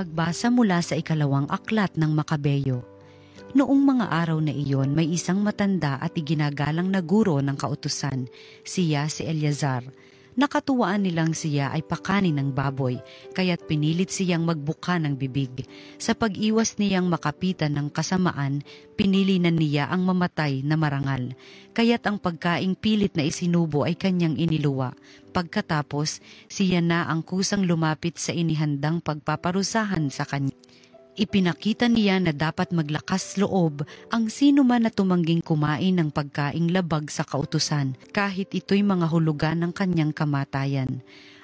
Pagbasa mula sa ikalawang aklat ng Makabeo. Noong mga araw na iyon, may isang matanda at iginagalang na guro ng kautusan, siya si Elazar. Nakatuwaan nilang siya ay pakanin ng baboy, kaya't pinilit siyang magbuka ng bibig. Sa pag-iwas niyang makapitan ng kasamaan, pinili na niya ang mamatay na marangal. Kaya't ang pagkaing pilit na isinubo ay kanyang iniluwa. Pagkatapos, siya na ang kusang lumapit sa inihandang pagpaparusahan sa kanya. Ipinakita niya na dapat maglakas loob ang sino man na tumangging kumain ng pagkaing labag sa kautusan, kahit ito'y mga hulugan ng kanyang kamatayan.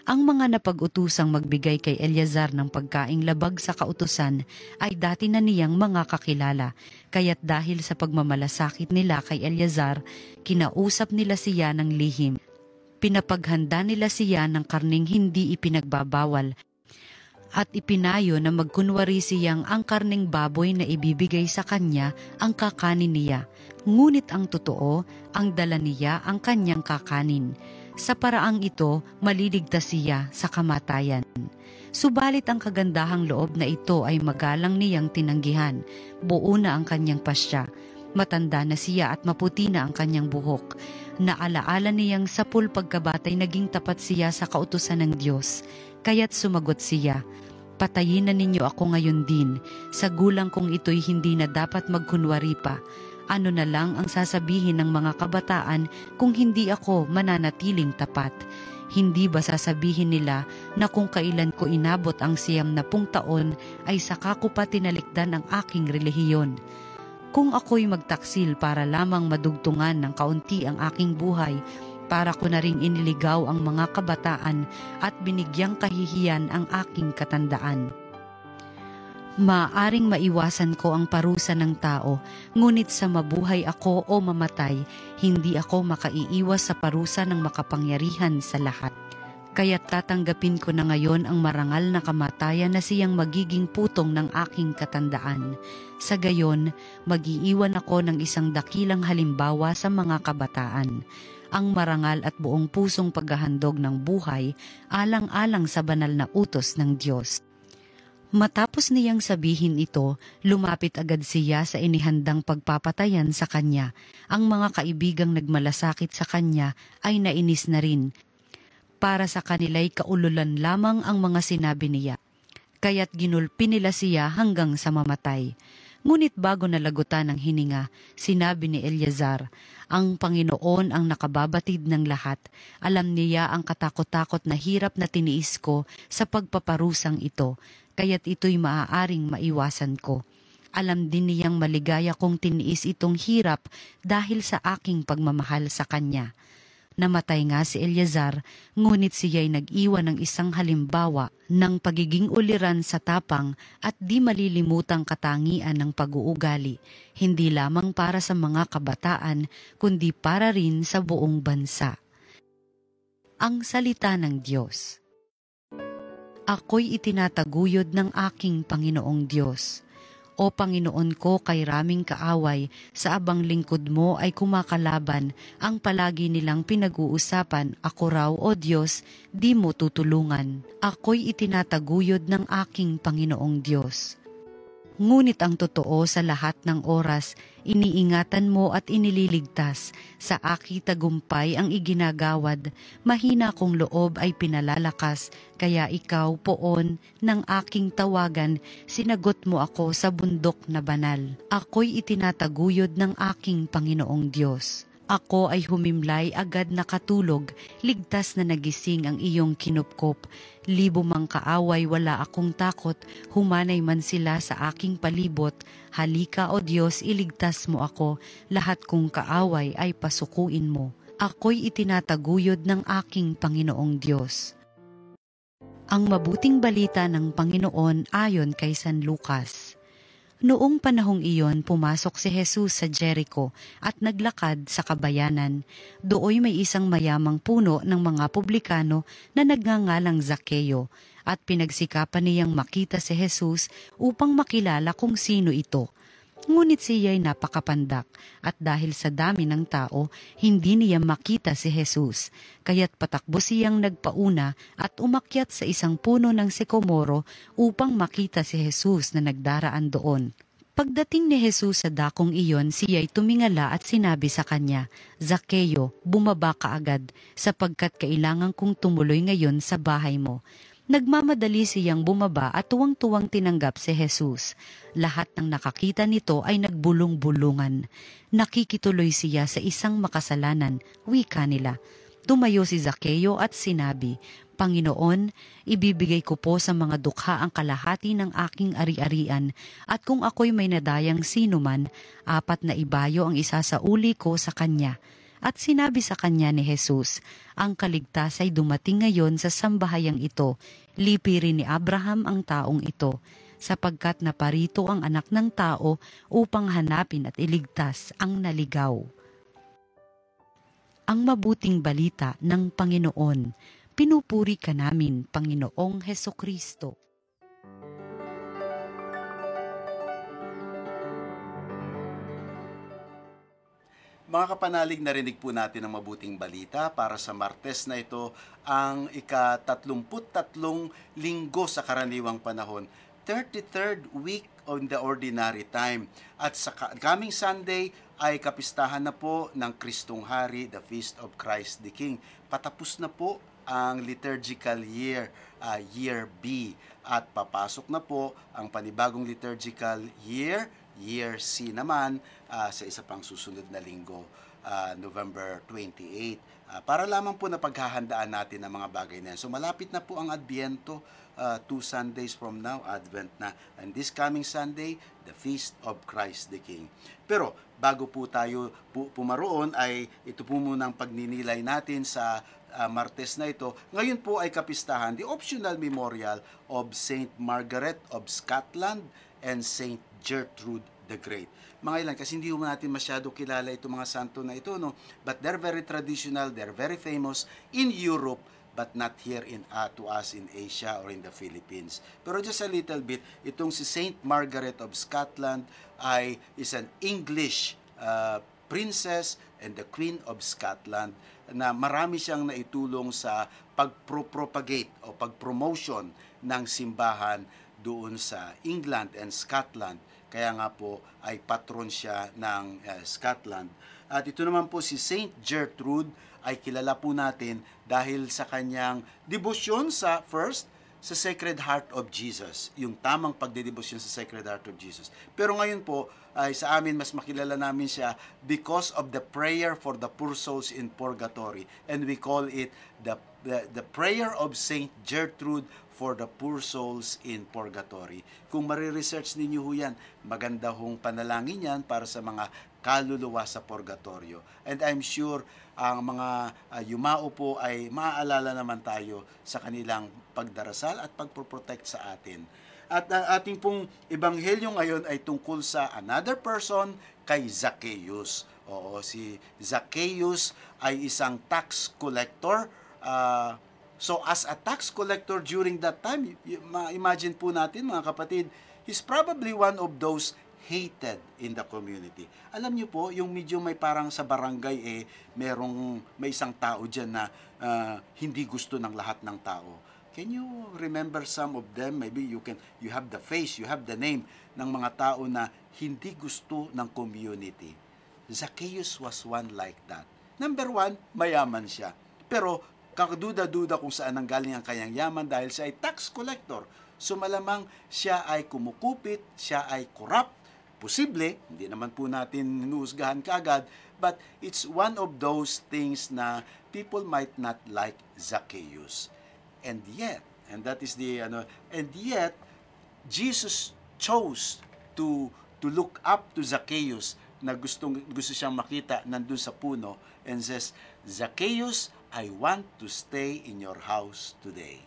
Ang mga napag-utusang magbigay kay Elazar ng pagkaing labag sa kautusan ay dati na niyang mga kakilala, kaya't dahil sa pagmamalasakit nila kay Elazar, kinausap nila siya ng lihim. Pinapaghanda nila siya ng karning hindi ipinagbabawal, at ipinayo na magkunwari siyang ang karneng baboy na ibibigay sa kanya ang kakanin niya, ngunit ang totoo, ang dala niya ang kanyang kakanin. Sa paraang ito, maliligtas siya sa kamatayan. Subalit ang kagandahang loob na ito ay magalang niyang tinanggihan, buo na ang kanyang pasya. Matanda na siya at maputi na ang kanyang buhok. Naalaala niyang sapul pagkabatay naging tapat siya sa kautusan ng Diyos. Kaya't sumagot siya, "Patayin na ninyo ako ngayon din, sa gulang kung ito'y hindi na dapat magkunwari pa. Ano na lang ang sasabihin ng mga kabataan kung hindi ako mananatiling tapat? Hindi ba sasabihin nila na kung kailan ko inabot ang 90 taon ay saka ko pa tinalikdan ang aking relihiyon? Kung ako'y magtaksil para lamang madugtungan ng kaunti ang aking buhay, para ko na ring iniligaw ang mga kabataan at binigyang kahihiyan ang aking katandaan. Maaring maiwasan ko ang parusa ng tao, ngunit sa mabuhay ako o mamatay, hindi ako makaiiwas sa parusa ng makapangyarihan sa lahat. Kaya't tatanggapin ko na ngayon ang marangal na kamatayan na siyang magiging putong ng aking katandaan. Sa gayon, mag-iiwan ako ng isang dakilang halimbawa sa mga kabataan. Ang marangal at buong pusong paghahandog ng buhay, alang-alang sa banal na utos ng Diyos." Matapos niyang sabihin ito, lumapit agad siya sa inihandang pagpapatayan sa kanya. Ang mga kaibigang nagmalasakit sa kanya ay nainis na rin. Para sa kanila'y kaululan lamang ang mga sinabi niya, kaya't ginulpi nila siya hanggang sa mamatay. Ngunit bago nalagutan ang hininga, sinabi ni Elazar, "Ang Panginoon ang nakababatid ng lahat. Alam niya ang katakot-takot na hirap na tiniis ko sa pagpaparusang ito, kaya't ito'y maaaring maiwasan ko. Alam din niyang maligaya kong tiniis itong hirap dahil sa aking pagmamahal sa kanya." Namatay nga si Elazar, ngunit siya'y nag-iwan ng isang halimbawa ng pagiging uliran sa tapang at di malilimutang katangian ng pag-uugali, hindi lamang para sa mga kabataan, kundi para rin sa buong bansa. Ang Salita ng Diyos. Ako'y itinataguyod ng aking Panginoong Diyos. O Panginoon ko, kay raming kaaway, sa abang lingkod mo ay kumakalaban, ang palagi nilang pinag-uusapan, ako raw o Diyos, di mo tutulungan. Ako'y itinataguyod ng aking Panginoong Diyos. Ngunit ang totoo sa lahat ng oras, iniingatan mo at inililigtas, sa aki tagumpay ang iginagawad, mahina kong loob ay pinalalakas, kaya ikaw, poon, ng aking tawagan, sinagot mo ako sa bundok na banal. Ako'y itinataguyod ng aking Panginoong Diyos. Ako ay humimlay, agad nakatulog, ligtas na nagising ang iyong kinupkop. Libo mang kaaway, wala akong takot, humanay man sila sa aking palibot. Halika o Diyos, iligtas mo ako, lahat kong kaaway ay pasukuin mo. Ako'y itinataguyod ng aking Panginoong Diyos. Ang mabuting balita ng Panginoon ayon kay San Lucas. Noong panahong iyon, pumasok si Jesus sa Jericho at naglakad sa kabayanan. Dooy may isang mayamang puno ng mga publikano na nagngangalang Zaqueo, at pinagsikapan niyang makita si Jesus upang makilala kung sino ito. Ngunit siya'y napakapandak at dahil sa dami ng tao, hindi niya makita si Jesus. Kaya't patakbo siyang nagpauna at umakyat sa isang puno ng sikomoro upang makita si Jesus na nagdaraan doon. Pagdating ni Jesus sa dakong iyon, siya'y tumingala at sinabi sa kanya, "Zaqueo, bumaba ka agad, sapagkat kailangan kong tumuloy ngayon sa bahay mo." Nagmamadali siyang bumaba at tuwang-tuwang tinanggap si Jesus. Lahat ng nakakita nito ay nagbulong-bulungan. Nakikituloy siya sa isang makasalanan, wika nila. Tumayo si Zaqueo at sinabi, "Panginoon, ibibigay ko po sa mga dukha ang kalahati ng aking ari-arian, at kung ako'y may nadayang sino man, 4 na ibayo ang isasauli ko sa kanya." At sinabi sa kanya ni Jesus, "Ang kaligtas ay dumating ngayon sa sambahayang ito. Lipirin ni Abraham ang taong ito, sapagkat naparito ang anak ng tao upang hanapin at iligtas ang naligaw." Ang mabuting balita ng Panginoon. Pinupuri ka namin, Panginoong Hesukristo. Mga kapanalig, narinig po natin ang mabuting balita para sa Martes na ito, ang ika-33 linggo sa karaniwang panahon, 33rd week on the ordinary time. At sa coming Sunday ay kapistahan na po ng Kristong Hari, the Feast of Christ the King. Patapos na po ang liturgical year, year B. At papasok na po ang panibagong liturgical year, Year C naman sa isa pang susunod na linggo, November 28. Para lamang po na paghahandaan natin ang mga bagay na yan. So malapit na po ang Adviento, 2 Sundays from now, Advent na. And this coming Sunday, the Feast of Christ the King. Pero bago po tayo pumaroon ay ito po muna ang pagninilay natin sa Martes na ito. Ngayon po ay kapistahan the optional memorial of Saint Margaret of Scotland and Saint Gertrude the Great. Mga ilan, kasi hindi mo natin masyado kilala itong mga santo na ito, no? But they're very traditional, they're very famous in Europe, but not here to us in Asia or in the Philippines. Pero just a little bit, itong si Saint Margaret of Scotland ay is an English princess and the Queen of Scotland na marami siyang naitulong sa pag-propagate o pag-promotion ng simbahan doon sa England and Scotland. Kaya nga po ay patron siya ng Scotland. At ito naman po si Saint Gertrude ay kilala po natin dahil sa kanyang debosyon sa first, sa Sacred Heart of Jesus, yung tamang pagdedebosyon sa Sacred Heart of Jesus. Pero ngayon po ay sa amin mas makilala namin siya because of the prayer for the poor souls in purgatory, and we call it the prayer of Saint Gertrude for the poor souls in purgatory. Kung mariresearch ninyo ho yan, maganda hong panalangin yan para sa mga kaluluwa sa purgatorio. And I'm sure ang mga yumao po ay maaalala naman tayo sa kanilang pagdarasal at pagproprotect sa atin. At ang ating pong ebanghelyo ngayon ay tungkol sa another person, kay Zacchaeus. Oo, si Zacchaeus ay isang tax collector. So as a tax collector during that time, imagine po natin mga kapatid, he's probably one of those hated in the community. Alam niyo po, yung medyo may parang sa barangay may isang tao diyan na hindi gusto ng lahat ng tao. Can you remember some of them? Maybe you have the face, you have the name ng mga tao na hindi gusto ng community. Zacchaeus was one like that. Number 1, mayaman siya. Pero kaduda-duda kung saan nanggaling ang kanyang yaman dahil siya ay tax collector. So malamang siya ay kumukupit, siya ay corrupt. Posible, hindi naman po natin hinuhusgahan kaagad, but it's one of those things na people might not like Zacchaeus. And yet Jesus chose to look up to Zacchaeus na gusto siyang makita nandun sa puno, and says, "Zacchaeus, I want to stay in your house today."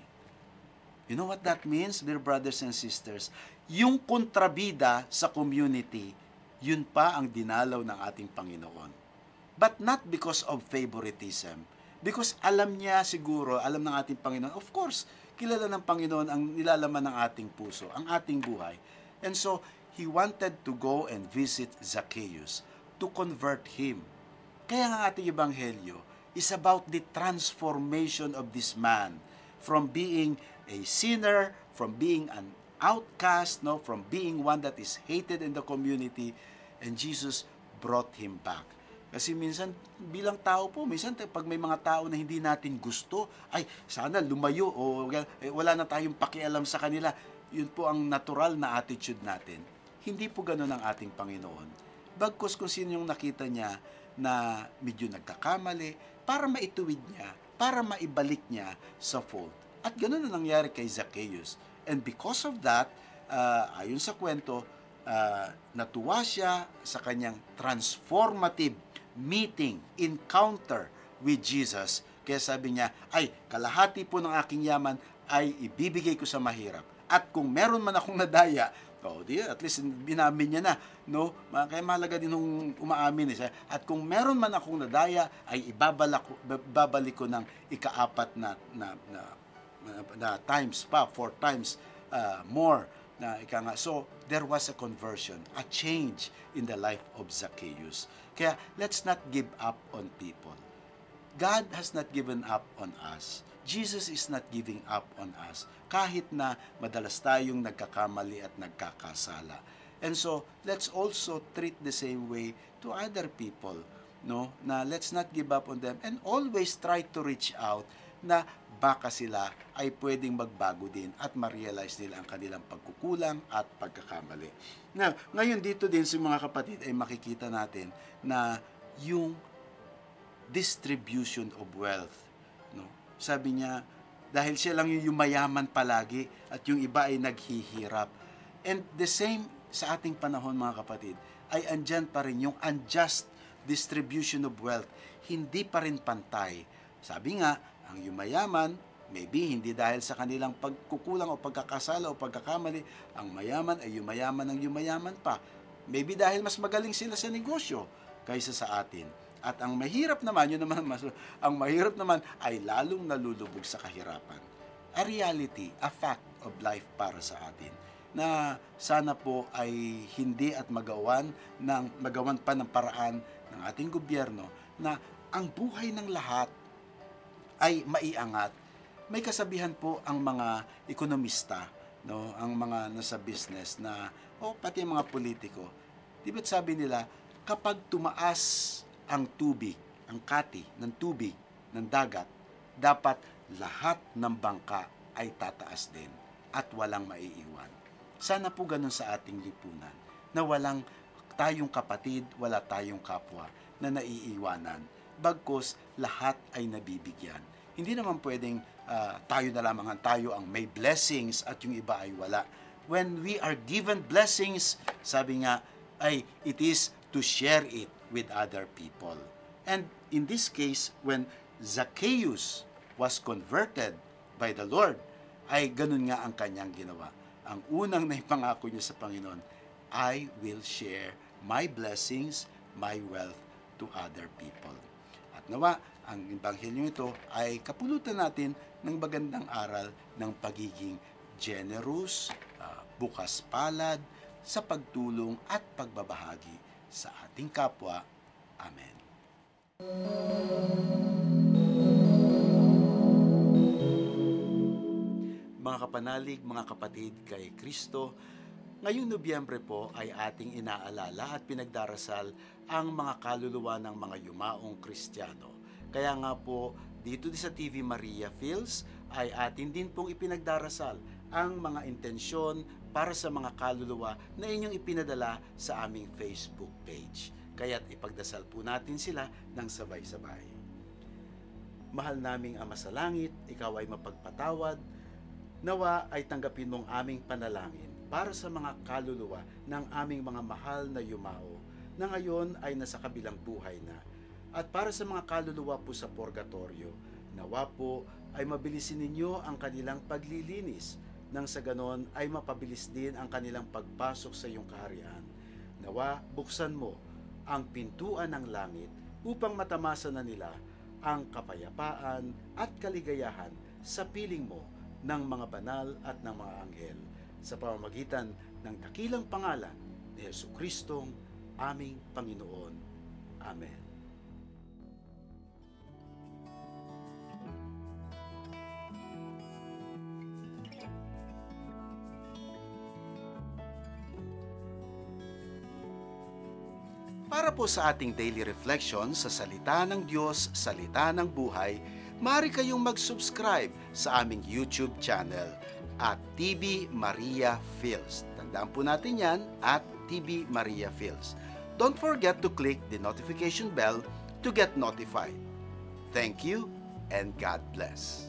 You know what that means, dear brothers and sisters? Yung kontrabida sa community, yun pa ang dinalaw ng ating Panginoon. But not because of favoritism. Because alam niya siguro, alam ng ating Panginoon, of course, kilala ng Panginoon ang nilalaman ng ating puso, ang ating buhay. And so, he wanted to go and visit Zacchaeus to convert him. Kaya ang ating ebanghelyo is about the transformation of this man from being a sinner, from being an outcast, from being one that is hated in the community, and Jesus brought him back. Kasi minsan, bilang tao po, minsan pag may mga tao na hindi natin gusto, ay sana lumayo o wala na tayong pakialam sa kanila. Yun po ang natural na attitude natin. Hindi po ganun ang ating Panginoon. Bagkus kung sino yung nakita niya na medyo nagkakamali, para maituwid niya, para maibalik niya sa fold. At ganun na nangyari kay Zacchaeus. And because of that, ayon sa kwento, natuwa siya sa kanyang transformative meeting, encounter with Jesus. Kaya sabi niya, ay, kalahati po ng aking yaman ay ibibigay ko sa mahirap. At kung meron man akong nadaya, at least inamin niya na. Kaya mahalaga din nung umaamin. At kung meron man akong nadaya, ay ibabalik ko ng ikaapat na times pa, 4 times more. So, there was a conversion, a change in the life of Zacchaeus. Kaya, let's not give up on people. God has not given up on us. Jesus is not giving up on us, kahit na madalas tayong nagkakamali at nagkakasala. And so, let's also treat the same way to other people, na let's not give up on them and always try to reach out na baka sila ay pwedeng magbago din at ma-realize nila ang kanilang pagkukulang at pagkakamali. Now, ngayon dito din sa mga kapatid ay makikita natin na yung distribution of wealth. Sabi niya, dahil siya lang yung mayaman palagi at yung iba ay naghihirap. And the same sa ating panahon mga kapatid, ay andyan pa rin yung unjust distribution of wealth. Hindi pa rin pantay. Sabi nga, ang yumayaman, maybe hindi dahil sa kanilang pagkukulang o pagkakasala o pagkakamali, ang mayaman ay yumayaman ng yumayaman pa. Maybe dahil mas magaling sila sa negosyo kaysa sa atin. At ang mahirap naman, ang mahirap naman ay lalong nalulubog sa kahirapan. A reality, a fact of life para sa atin na sana po ay hindi at magawan pa ng paraan ng ating gobyerno na ang buhay ng lahat ay maiangat. May kasabihan po ang mga ekonomista, ang mga nasa business na pati mga politiko. Diba't sabi nila, kapag tumaas ang tubig, ang kati ng tubig ng dagat, dapat lahat ng bangka ay tataas din at walang maiiwan. Sana po ganun sa ating lipunan, na walang tayong kapatid, wala tayong kapwa na naiiwanan. Bagkus lahat ay nabibigyan. Hindi naman pwedeng tayo na lamang tayo ang may blessings at yung iba ay wala. When we are given blessings, sabi nga, ay it is to share it with other people. And in this case, when Zacchaeus was converted by the Lord, ay ganun nga ang kanyang ginawa. Ang unang naipangako niya sa Panginoon, I will share my blessings, my wealth to other people. Nawa, ang ebanghelyo nito ay kapulutan natin ng magandang aral ng pagiging generous, bukas palad, sa pagtulong at pagbabahagi sa ating kapwa. Amen. Mga kapanalig, mga kapatid kay Kristo, ngayong Nobyembre po ay ating inaalala at pinagdarasal ang mga kaluluwa ng mga yumaong Kristiyano. Kaya nga po, dito sa TV Maria Fils ay atin din pong ipinagdarasal ang mga intensyon para sa mga kaluluwa na inyong ipinadala sa aming Facebook page. Kaya't ipagdasal po natin sila ng sabay-sabay. Mahal naming Ama sa Langit, Ikaw ay mapagpatawad. Nawa ay tanggapin mong aming panalangin para sa mga kaluluwa ng aming mga mahal na yumao na ngayon ay nasa kabilang buhay na, at para sa mga kaluluwa po sa purgatorio, nawa po ay mabilisin ninyo ang kanilang paglilinis, nang sa ganon ay mapabilis din ang kanilang pagpasok sa iyong kaharian. Nawa buksan mo ang pintuan ng langit upang matamasa na nila ang kapayapaan at kaligayahan sa piling mo ng mga banal at ng mga anghel, sa pamamagitan ng dakilang pangalan ni Hesukristong aming Panginoon. Amen. Para po sa ating daily reflection sa Salita ng Diyos, Salita ng Buhay, maaari kayong mag-subscribe sa aming YouTube channel at TV Maria Fils. Tandaan po natin yan, at TV Maria Fils. Don't forget to click the notification bell to get notified. Thank you and God bless.